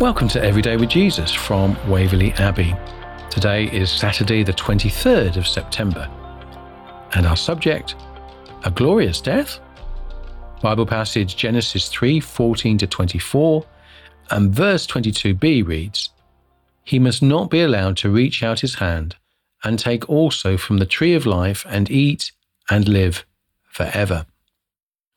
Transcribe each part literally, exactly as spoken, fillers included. Welcome to Everyday with Jesus from Waverley Abbey. Today is Saturday the twenty-third of September, and our subject, a glorious death? Bible passage Genesis three, fourteen to twenty-four, and verse twenty-two b reads, "He must not be allowed to reach out his hand and take also from the tree of life and eat and live forever."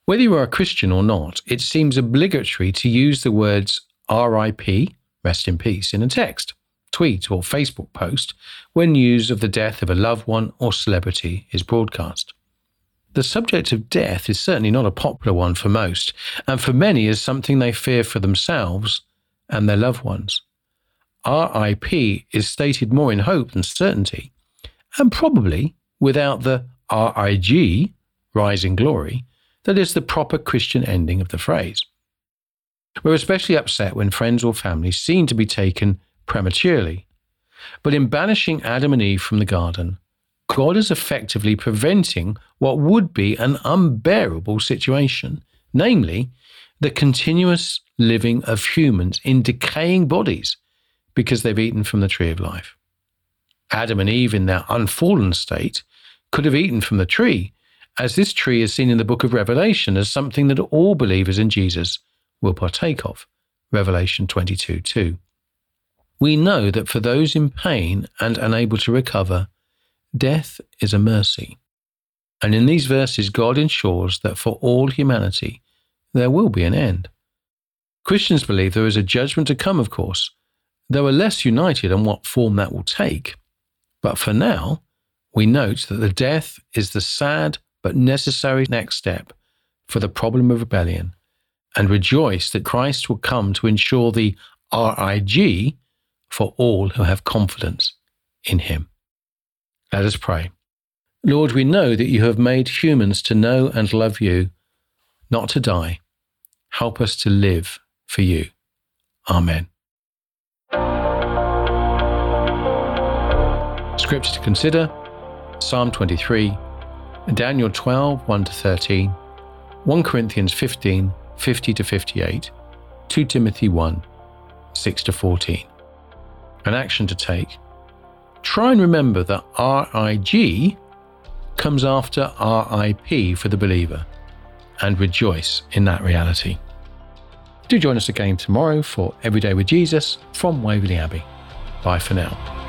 Whether you are a Christian or not, it seems obligatory to use the words R I P, rest in peace, in a text, tweet or Facebook post when news of the death of a loved one or celebrity is broadcast. The subject of death is certainly not a popular one for most, and for many is something they fear for themselves and their loved ones. R I P is stated more in hope than certainty, and probably without the R I G, rise in glory, that is the proper Christian ending of the phrase. We're especially upset when friends or family seem to be taken prematurely. But in banishing Adam and Eve from the garden, God is effectively preventing what would be an unbearable situation, namely the continuous living of humans in decaying bodies because they've eaten from the tree of life. Adam and Eve in their unfallen state could have eaten from the tree, as this tree is seen in the book of Revelation as something that all believers in Jesus will partake of, Revelation twenty-two two. We know that for those in pain and unable to recover, death is a mercy. And in these verses, God ensures that for all humanity, there will be an end. Christians believe there is a judgment to come, of course, though are less united on what form that will take. But for now, we note that the death is the sad but necessary next step for the problem of rebellion, and rejoice that Christ will come to ensure the R I G for all who have confidence in him. Let us pray. Lord, we know that you have made humans to know and love you, not to die. Help us to live for you. Amen. Scripture to consider: Psalm twenty-three, Daniel twelve, one to thirteen, First Corinthians fifteen, fifty to fifty-eight, Second Timothy one, six to fourteen. An action to take: try and remember that R I G comes after R I P for the believer, and rejoice in that reality. Do join us again tomorrow for Everyday with Jesus from Waverley Abbey. Bye for now.